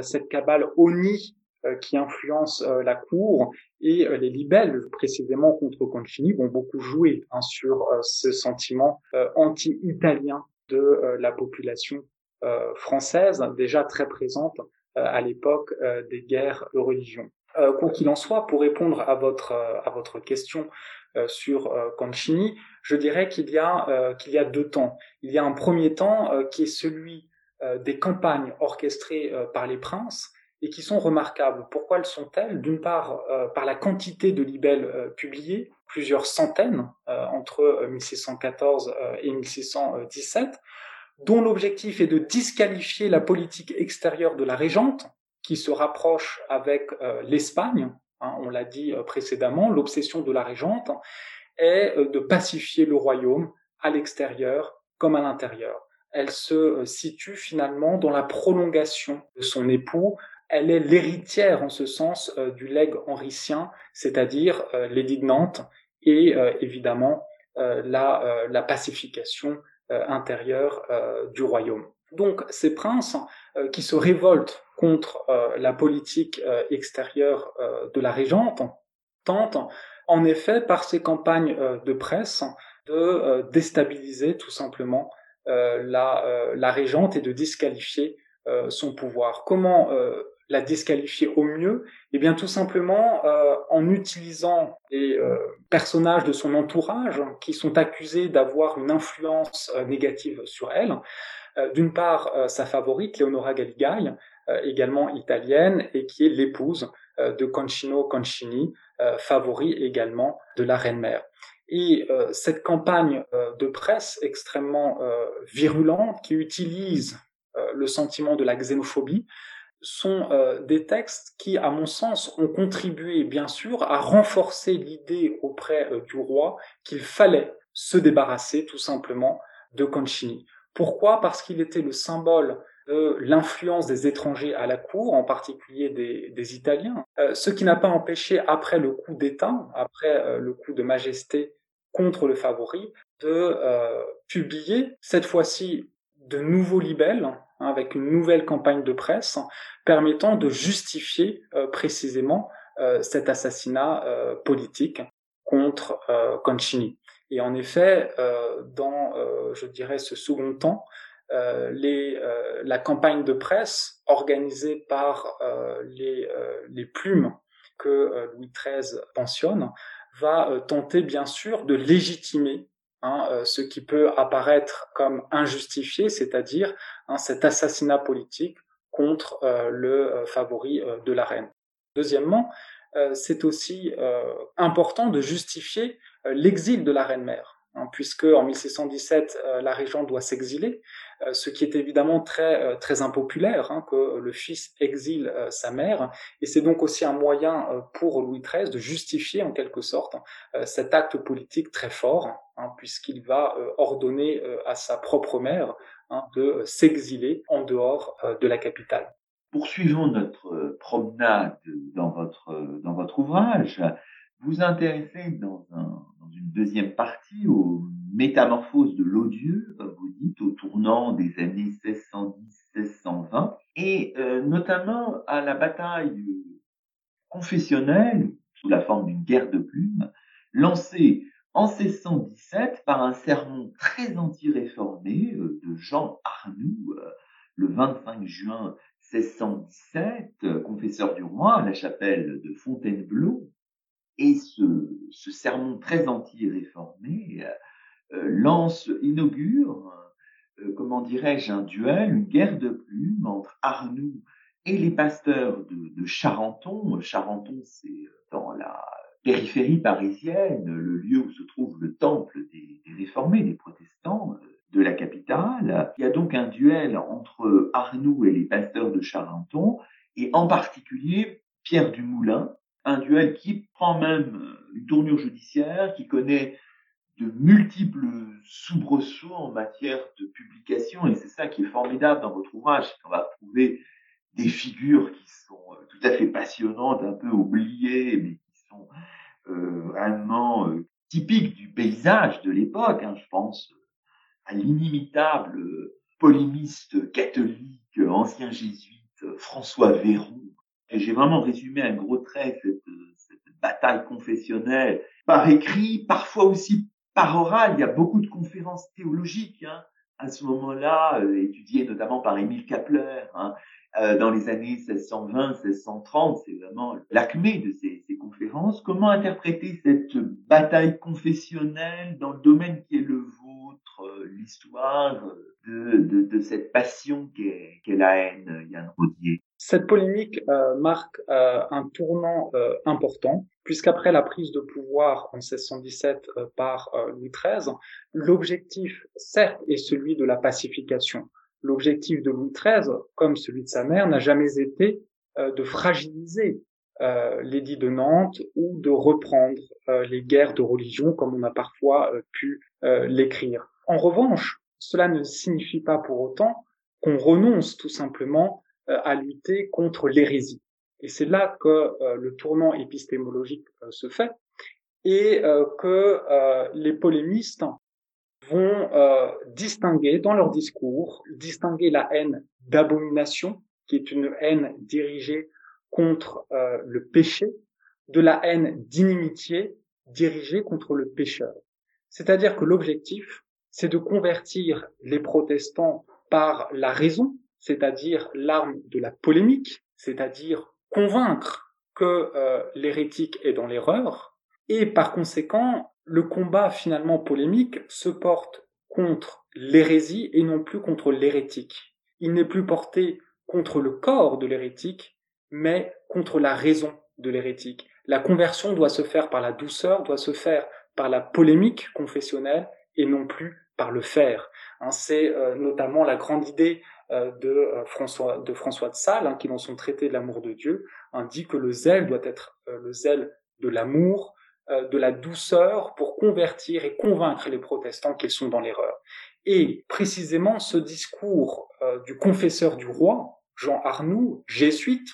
cette cabale honnie qui influence la cour, et les libelles, précisément contre Concini, vont beaucoup jouer sur ce sentiment anti-italien de la population française, déjà très présente à l'époque des guerres de religion. Quoi qu'il en soit, pour répondre à votre question sur Concini, je dirais qu'il y a deux temps. Il y a un premier temps qui est celui des campagnes orchestrées par les princes, et qui sont remarquables. Pourquoi le sont-elles ? D'une part, par la quantité de libelles publiées, plusieurs centaines entre 1614 et 1617, dont l'objectif est de disqualifier la politique extérieure de la régente, qui se rapproche avec l'Espagne, on l'a dit précédemment, l'obsession de la régente est de pacifier le royaume à l'extérieur comme à l'intérieur. Elle se situe finalement dans la prolongation de son époux. Elle est l'héritière en ce sens du legs henricien, c'est-à-dire l'édit de Nantes et évidemment la pacification intérieure du royaume. Donc ces princes qui se révoltent contre la politique extérieure de la régente tentent en effet par ces campagnes de presse de déstabiliser tout simplement la régente et de disqualifier son pouvoir. Comment la disqualifier au mieux ? Eh bien, tout simplement en utilisant les personnages de son entourage qui sont accusés d'avoir une influence négative sur elle. D'une part, sa favorite, Leonora Galigai, également italienne, et qui est l'épouse de Concino Concini, favori également de la reine-mère. Et cette campagne de presse extrêmement virulente qui utilise le sentiment de la xénophobie sont des textes qui, à mon sens, ont contribué, bien sûr, à renforcer l'idée auprès du roi qu'il fallait se débarrasser, tout simplement, de Concini. Pourquoi ? Parce qu'il était le symbole de l'influence des étrangers à la cour, en particulier des Italiens, ce qui n'a pas empêché, après le coup d'État, après le coup de majesté contre le favori, de publier, cette fois-ci, de nouveaux libelles, avec une nouvelle campagne de presse, permettant de justifier précisément cet assassinat politique contre Concini. Et en effet, dans, je dirais, ce second temps, la campagne de presse organisée par les plumes que Louis XIII pensionne va tenter bien sûr de légitimer ce qui peut apparaître comme injustifié, c'est-à-dire cet assassinat politique contre le favori de la reine. Deuxièmement, c'est aussi important de justifier l'exil de la reine-mère. Puisque en 1617, la régente doit s'exiler, ce qui est évidemment très, très impopulaire, que le fils exile sa mère, et c'est donc aussi un moyen pour Louis XIII de justifier en quelque sorte cet acte politique très fort, puisqu'il va ordonner à sa propre mère de s'exiler en dehors de la capitale. Poursuivons notre promenade dans votre ouvrage. Vous intéressez dans une deuxième partie aux métamorphoses de l'odieux, comme vous dites, au tournant des années 1610-1620, et notamment à la bataille confessionnelle, sous la forme d'une guerre de plumes, lancée en 1617 par un sermon très anti-réformé de Jean Arnoux, le 25 juin 1617, confesseur du roi à la chapelle de Fontainebleau. Et ce sermon très anti-réformé inaugure, un duel, une guerre de plumes entre Arnoux et les pasteurs de Charenton. Charenton, c'est dans la périphérie parisienne, le lieu où se trouve le temple des réformés, des protestants de la capitale. Il y a donc un duel entre Arnoux et les pasteurs de Charenton, et en particulier Pierre du Moulin, un duel qui prend même une tournure judiciaire, qui connaît de multiples soubresauts en matière de publication, et c'est ça qui est formidable dans votre ouvrage, c'est qu'on va trouver des figures qui sont tout à fait passionnantes, un peu oubliées, mais qui sont vraiment typiques du paysage de l'époque. Je pense à l'inimitable polémiste catholique, ancien jésuite, François Véron. Et j'ai vraiment résumé à un gros trait cette bataille confessionnelle, par écrit, parfois aussi par oral. Il y a beaucoup de conférences théologiques à ce moment-là, étudiées notamment par Émile Kapler. Dans les années 1620-1630, c'est vraiment l'acmé de ces conférences. Comment interpréter cette bataille confessionnelle dans le domaine qui est le vôtre, l'histoire de cette passion qu'est la haine, Yann Rodier? Cette polémique marque un tournant important, puisqu'après la prise de pouvoir en 1617 par Louis XIII, l'objectif, certes, est celui de la pacification. L'objectif de Louis XIII, comme celui de sa mère, n'a jamais été de fragiliser l'édit de Nantes ou de reprendre les guerres de religion comme on a parfois pu l'écrire. En revanche, cela ne signifie pas pour autant qu'on renonce tout simplement à lutter contre l'hérésie. Et c'est là que le tournant épistémologique se fait et que les polémistes vont distinguer dans leur discours, la haine d'abomination, qui est une haine dirigée contre le péché, de la haine d'inimitié dirigée contre le pécheur. C'est-à-dire que l'objectif, c'est de convertir les protestants par la raison, c'est-à-dire l'arme de la polémique, c'est-à-dire convaincre que l'hérétique est dans l'erreur, et par conséquent, le combat finalement polémique se porte contre l'hérésie et non plus contre l'hérétique. Il n'est plus porté contre le corps de l'hérétique, mais contre la raison de l'hérétique. La conversion doit se faire par la douceur, doit se faire par la polémique confessionnelle et non plus par le faire. C'est notamment la grande idée de François de Sales, qui dans son traité de l'amour de Dieu dit que le zèle doit être le zèle de l'amour, de la douceur pour convertir et convaincre les protestants qu'ils sont dans l'erreur. Et précisément ce discours du confesseur du roi, Jean Arnoux, jésuite,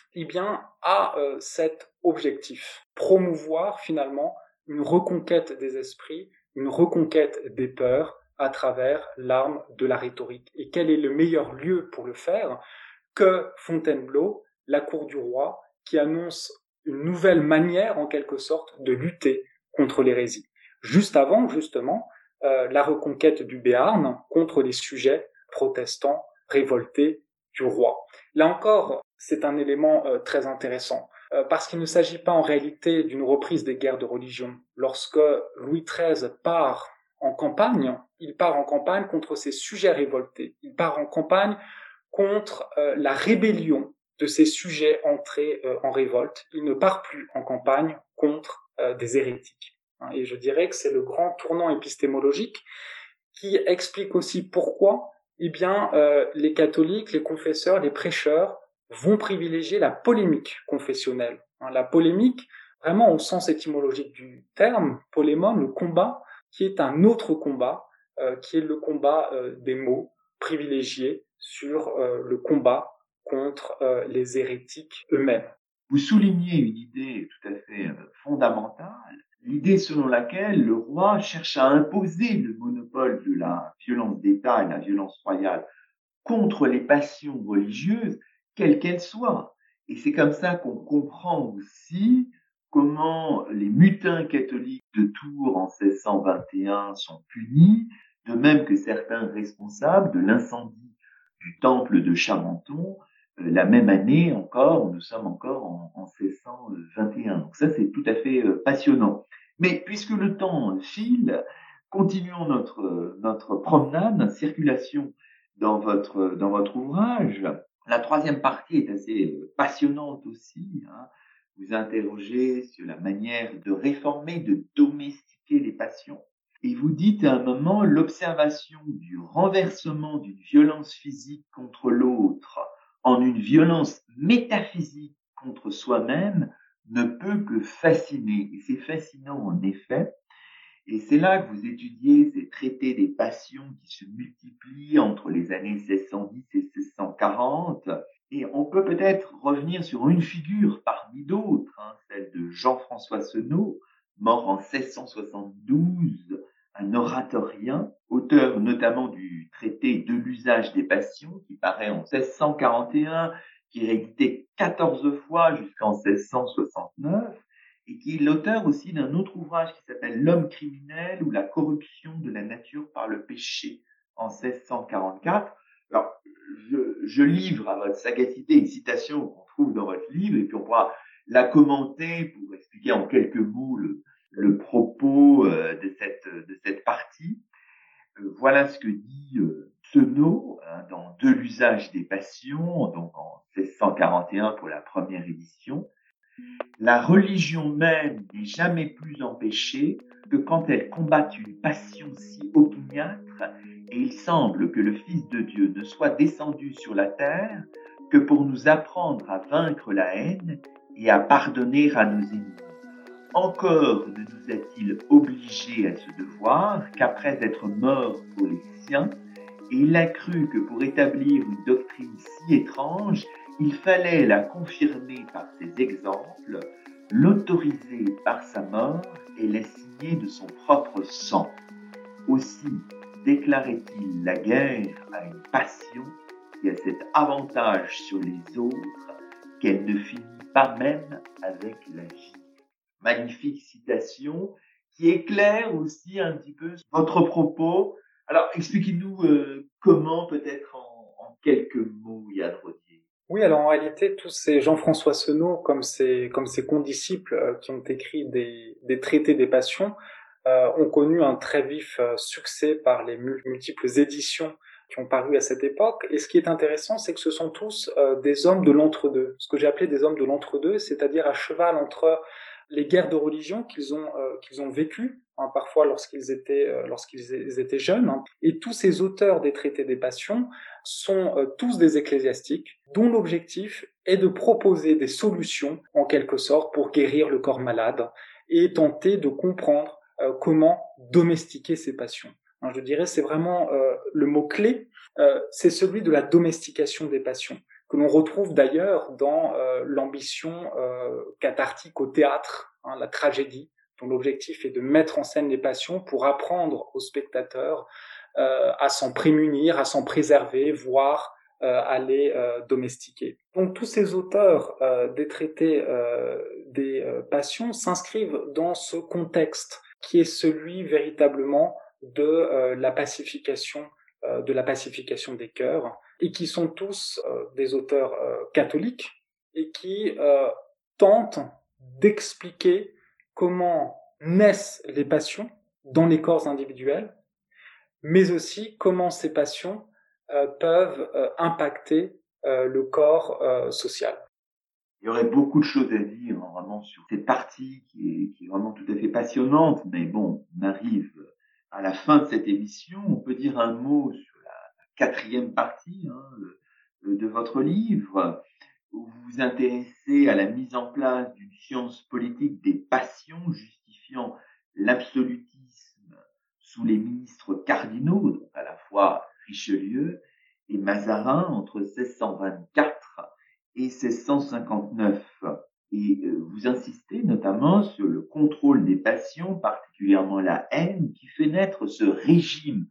a cet objectif, promouvoir finalement une reconquête des esprits, une reconquête des peurs à travers l'arme de la rhétorique. Et quel est le meilleur lieu pour le faire que Fontainebleau, la cour du roi, qui annonce une nouvelle manière, en quelque sorte, de lutter contre l'hérésie. Juste avant, justement, la reconquête du Béarn contre les sujets protestants révoltés du roi. Là encore, c'est un élément très intéressant, parce qu'il ne s'agit pas en réalité d'une reprise des guerres de religion. Lorsque Louis XIII part en campagne, il part en campagne contre ces sujets révoltés. Il part en campagne contre la rébellion de ces sujets entrés en révolte. Il ne part plus en campagne contre des hérétiques. Et je dirais que c'est le grand tournant épistémologique qui explique aussi pourquoi les catholiques, les confesseurs, les prêcheurs vont privilégier la polémique confessionnelle. La polémique, vraiment au sens étymologique du terme, polémon, le combat, qui est un autre combat, qui est le combat des mots privilégiés sur le combat contre les hérétiques eux-mêmes. Vous soulignez une idée tout à fait fondamentale, l'idée selon laquelle le roi cherche à imposer le monopole de la violence d'État et la violence royale contre les passions religieuses, quelles qu'elles soient. Et c'est comme ça qu'on comprend aussi comment les mutins catholiques de Tours en 1621 sont punis, de même que certains responsables de l'incendie du temple de Charenton, la même année encore, nous sommes encore en 1621. Donc ça, c'est tout à fait passionnant. Mais puisque le temps file, continuons notre promenade, notre circulation dans votre ouvrage. La troisième partie est assez passionnante aussi. Vous interrogez sur la manière de réformer, de domestiquer les passions. Et vous dites à un moment, l'observation du renversement d'une violence physique contre l'autre en une violence métaphysique contre soi-même ne peut que fasciner. Et c'est fascinant en effet. Et c'est là que vous étudiez ces traités des passions qui se multiplient entre les années 1610 et 1640. Et on peut peut-être revenir sur une figure parmi d'autres, celle de Jean-François Senault, mort en 1672, un oratorien, auteur notamment du traité de l'usage des passions, qui paraît en 1641, qui est édité 14 fois jusqu'en 1669, et qui est l'auteur aussi d'un autre ouvrage qui s'appelle « L'homme criminel » ou « La corruption de la nature par le péché » en 1644. Alors, je livre à votre sagacité une citation qu'on trouve dans votre livre, et puis on pourra la commenter pour expliquer en quelques mots le propos de cette partie. Voilà ce que dit Senault dans « De l'usage des passions », donc en 1641 pour la première édition. « La religion même n'est jamais plus empêchée que quand elle combat une passion si opiniâtre, et il semble que le Fils de Dieu ne soit descendu sur la terre que pour nous apprendre à vaincre la haine et à pardonner à nos ennemis. Encore ne nous a-t-il obligés à ce devoir qu'après être mort pour les siens, et il a cru que pour établir une doctrine si étrange, il fallait la confirmer par ses exemples, l'autoriser par sa mort et la signer de son propre sang. Aussi déclarait-il la guerre à une passion qui a cet avantage sur les autres qu'elle ne finit pas même avec la vie. » Magnifique citation qui éclaire aussi un petit peu votre propos. Alors, expliquez-nous comment, peut-être en quelques mots, Yann Rodier. Oui, alors en réalité, tous ces Jean-François Senault, comme ses condisciples qui ont écrit des traités des passions, ont connu un très vif succès par les multiples éditions qui ont paru à cette époque. Et ce qui est intéressant, c'est que ce sont tous des hommes de l'entre-deux, ce que j'ai appelé des hommes de l'entre-deux, c'est-à-dire à cheval entre les guerres de religion qu'ils ont vécues, parfois lorsqu'ils étaient jeunes, Et tous ces auteurs des traités des passions sont tous des ecclésiastiques dont l'objectif est de proposer des solutions, en quelque sorte, pour guérir le corps malade et tenter de comprendre comment domestiquer ces passions. Je dirais, c'est vraiment le mot-clé, c'est celui de la domestication des passions, que l'on retrouve d'ailleurs dans l'ambition cathartique au théâtre, la tragédie, dont l'objectif est de mettre en scène les passions pour apprendre aux spectateurs à s'en prémunir, à s'en préserver, voire à les domestiquer. Donc tous ces auteurs des traités des passions s'inscrivent dans ce contexte qui est celui véritablement de la pacification des cœurs, et qui sont tous des auteurs catholiques et qui tentent d'expliquer comment naissent les passions dans les corps individuels, mais aussi comment ces passions peuvent impacter le corps social. Il y aurait beaucoup de choses à dire vraiment sur cette partie qui est vraiment tout à fait passionnante, mais bon, on arrive à la fin de cette émission. On peut dire un mot sur la quatrième partie de votre livre, où vous vous intéressez à la mise en place d'une science politique des passions justifiant l'absolutisme sous les ministres cardinaux, donc à la fois Richelieu et Mazarin, entre 1624 et 1659. Et vous insistez notamment sur le contrôle des passions, particulièrement la haine, qui fait naître ce régime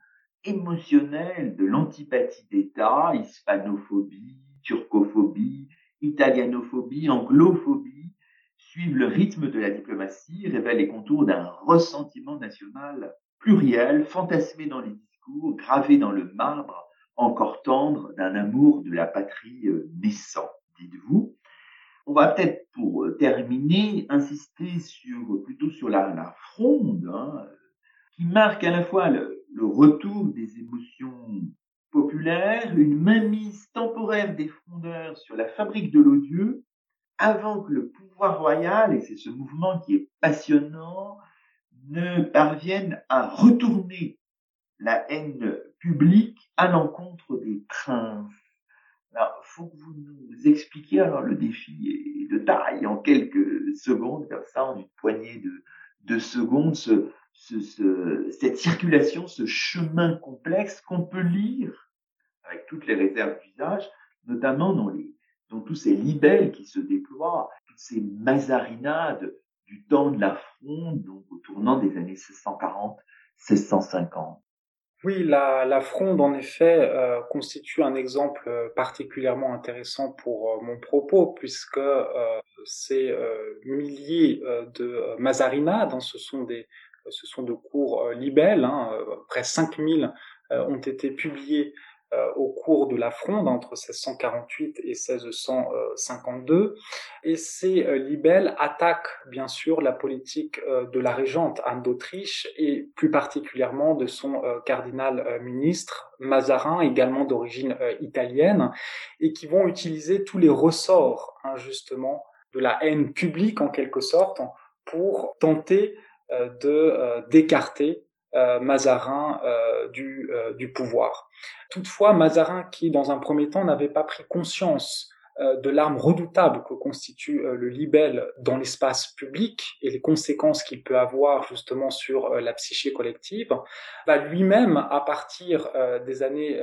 émotionnel de l'antipathie d'État, hispanophobie, turcophobie, italianophobie, anglophobie, suivent le rythme de la diplomatie, révèlent les contours d'un ressentiment national pluriel, fantasmé dans les discours, gravé dans le marbre, encore tendre d'un amour de la patrie naissant, dites-vous. On va peut-être, pour terminer, insister plutôt sur la fronde, qui marque à la fois le retour des émotions populaires, une mainmise temporaire des frondeurs sur la fabrique de l'odieux, avant que le pouvoir royal, et c'est ce mouvement qui est passionnant, ne parvienne à retourner la haine publique à l'encontre des princes. Alors, faut que vous nous expliquiez, alors le défi est de taille, en quelques secondes, comme ça, en une poignée de secondes, ce, cette circulation, ce chemin complexe qu'on peut lire avec toutes les réserves d'usage, notamment dans tous ces libelles qui se déploient, toutes ces mazarinades du temps de la Fronde, donc au tournant des années 1640-1650. Oui, la Fronde, en effet, constitue un exemple particulièrement intéressant pour mon propos, puisque ces milliers de mazarinades, hein, ce sont de cours libelles, hein, près de 5000 ont été publiés au cours de la Fronde, entre 1648 et 1652. Et ces libelles attaquent, bien sûr, la politique de la régente Anne d'Autriche et plus particulièrement de son cardinal-ministre, Mazarin, également d'origine italienne, et qui vont utiliser tous les ressorts, hein, justement, de la haine publique, en quelque sorte, pour tenter d'écarter Mazarin du pouvoir. Toutefois, Mazarin, qui dans un premier temps n'avait pas pris conscience de l'arme redoutable que constitue le libelle dans l'espace public et les conséquences qu'il peut avoir justement sur la psyché collective, va lui-même, à partir des années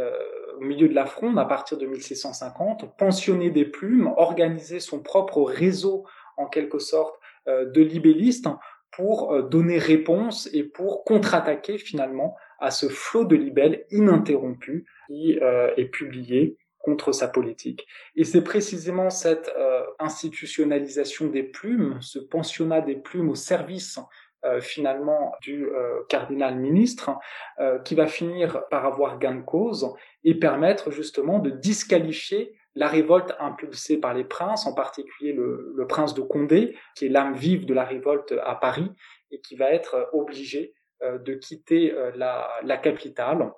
au milieu de la Fronde, à partir de 1650, pensionner des plumes, organiser son propre réseau en quelque sorte de libellistes pour donner réponse et pour contre-attaquer finalement à ce flot de libelles ininterrompu qui est publié contre sa politique. Et c'est précisément cette institutionnalisation des plumes, ce pensionnat des plumes au service finalement du cardinal-ministre qui va finir par avoir gain de cause et permettre justement de disqualifier la révolte impulsée par les princes, en particulier le prince de Condé, qui est l'âme vive de la révolte à Paris et qui va être obligé de quitter la capitale,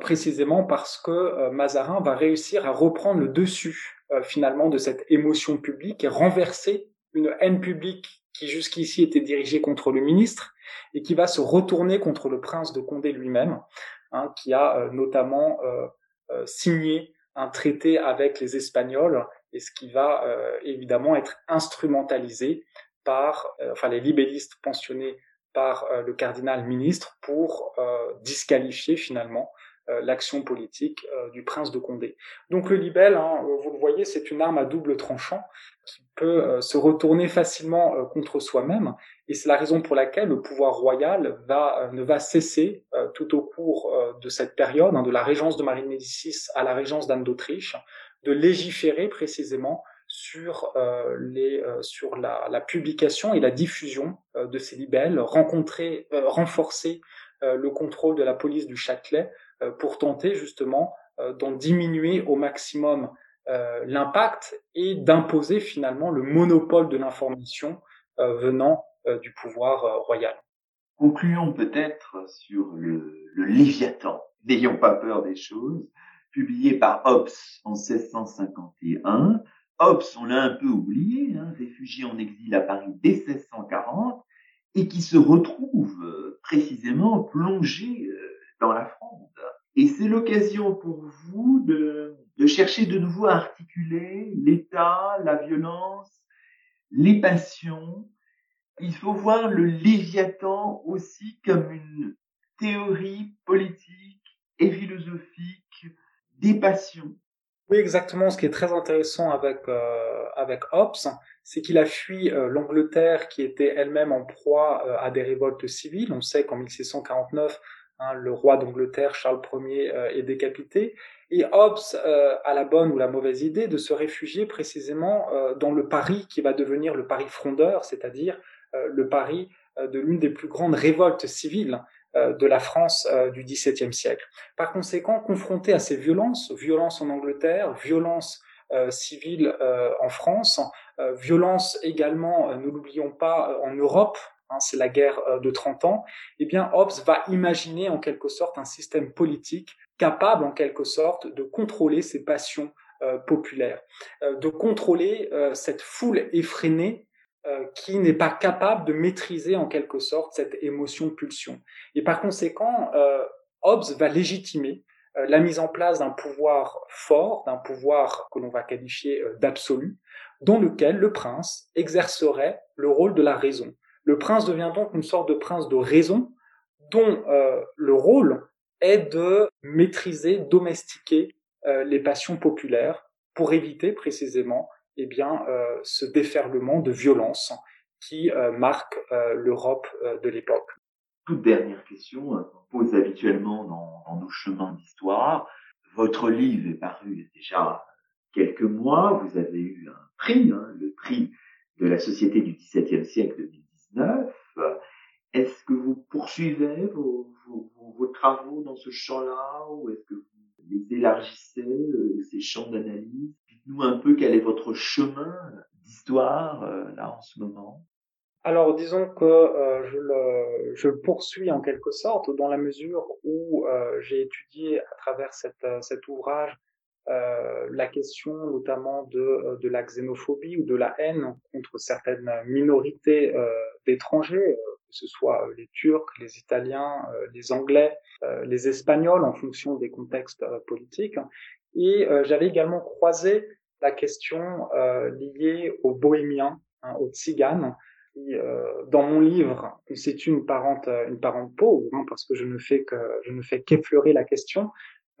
précisément parce que Mazarin va réussir à reprendre le dessus finalement de cette émotion publique et renverser une haine publique qui jusqu'ici était dirigée contre le ministre et qui va se retourner contre le prince de Condé lui-même, hein, qui a notamment signé un traité avec les Espagnols, et ce qui va évidemment être instrumentalisé par les libellistes pensionnés par le cardinal-ministre pour disqualifier finalement l'action politique du prince de Condé. Donc le libelle, hein, vous le voyez, c'est une arme à double tranchant qui peut se retourner facilement contre soi-même, et c'est la raison pour laquelle le pouvoir royal ne va cesser tout au cours de cette période, hein, de la régence de Marie de Médicis à la régence d'Anne d'Autriche, de légiférer précisément sur la publication et la diffusion de ces libelles, renforcer le contrôle de la police du Châtelet, pour tenter justement d'en diminuer au maximum l'impact et d'imposer finalement le monopole de l'information venant du pouvoir royal. Concluons peut-être sur le Léviathan, n'ayons pas peur des choses, publié par Hobbes en 1651. Hobbes, on l'a un peu oublié, hein, réfugié en exil à Paris dès 1640, et qui se retrouve précisément plongé dans la Fronde. Et c'est l'occasion pour vous de chercher de nouveau à articuler l'État, la violence, les passions. Il faut voir le Léviathan aussi comme une théorie politique et philosophique des passions. Oui, exactement. Ce qui est très intéressant avec Hobbes, c'est qu'il a fui l'Angleterre qui était elle-même en proie à des révoltes civiles. On sait qu'en 1649, le roi d'Angleterre, Charles Ier, est décapité. Et Hobbes a la bonne ou la mauvaise idée de se réfugier précisément dans le Paris qui va devenir le Paris frondeur, c'est-à-dire le Paris de l'une des plus grandes révoltes civiles de la France du XVIIe siècle. Par conséquent, confronté à ces violences en Angleterre, violences civiles en France, violences également, ne l'oublions pas, en Europe, c'est la guerre de 30 ans, eh bien Hobbes va imaginer en quelque sorte un système politique capable en quelque sorte de contrôler ces passions populaires, de contrôler cette foule effrénée qui n'est pas capable de maîtriser en quelque sorte cette émotion-pulsion. Et par conséquent, Hobbes va légitimer la mise en place d'un pouvoir fort, d'un pouvoir que l'on va qualifier d'absolu, dans lequel le prince exercerait le rôle de la raison. Le prince devient donc une sorte de prince de raison, dont le rôle est de maîtriser, domestiquer les passions populaires pour éviter précisément ce déferlement de violence qui marque l'Europe de l'époque. Toute dernière question qu'on pose habituellement dans nos chemins d'histoire. Votre livre est paru il y a déjà quelques mois. Vous avez eu un prix, le prix de la Société du XVIIe siècle 2019. Est-ce que vous poursuivez vos travaux dans ce champ-là ou est-ce que vous les élargissez, ces champs d'analyse? Dites-nous un peu quel est votre chemin d'histoire là en ce moment. Alors disons que je le poursuis en quelque sorte dans la mesure où j'ai étudié à travers cet ouvrage la question notamment de la xénophobie ou de la haine contre certaines minorités d'étrangers, que ce soit les Turcs, les Italiens, les Anglais, les Espagnols en fonction des contextes politiques. Et j'avais également croisé la question liée aux bohémiens, aux tziganes, qui, dans mon livre, c'est une parente pauvre, parce que je ne fais qu'effleurer la question,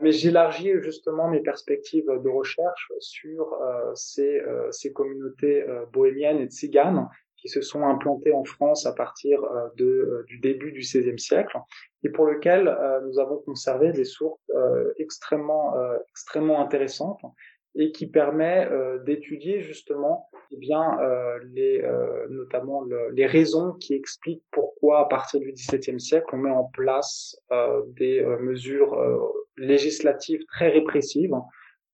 mais j'élargis justement mes perspectives de recherche sur ces communautés bohémiennes et tziganes qui se sont implantées en France à partir du début du XVIe siècle et pour lequel nous avons conservé des sources extrêmement intéressantes et qui permet d'étudier justement notamment les raisons qui expliquent pourquoi à partir du XVIIe siècle on met en place des mesures législatives très répressives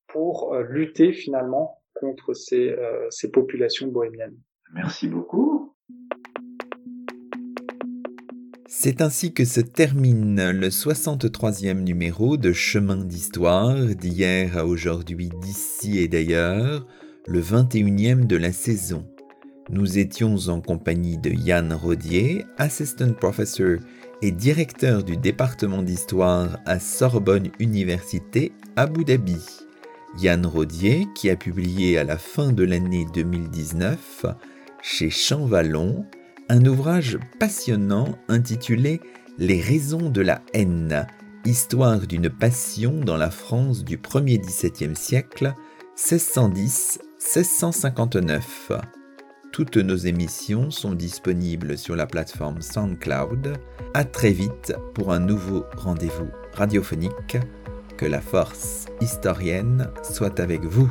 pour lutter finalement contre ces populations bohémiennes. Merci beaucoup. C'est ainsi que se termine le 63e numéro de Chemin d'Histoire, d'hier à aujourd'hui, d'ici et d'ailleurs, le 21e de la saison. Nous étions en compagnie de Yann Rodier, assistant professor et directeur du département d'histoire à Sorbonne Université, Abu Dhabi. Yann Rodier, qui a publié à la fin de l'année 2019, chez Champ Vallon, un ouvrage passionnant intitulé « Les raisons de la haine, histoire d'une passion dans la France du 1er XVIIe siècle, 1610-1659 ». Toutes nos émissions sont disponibles sur la plateforme SoundCloud. À très vite pour un nouveau rendez-vous radiophonique. Que la force historienne soit avec vous.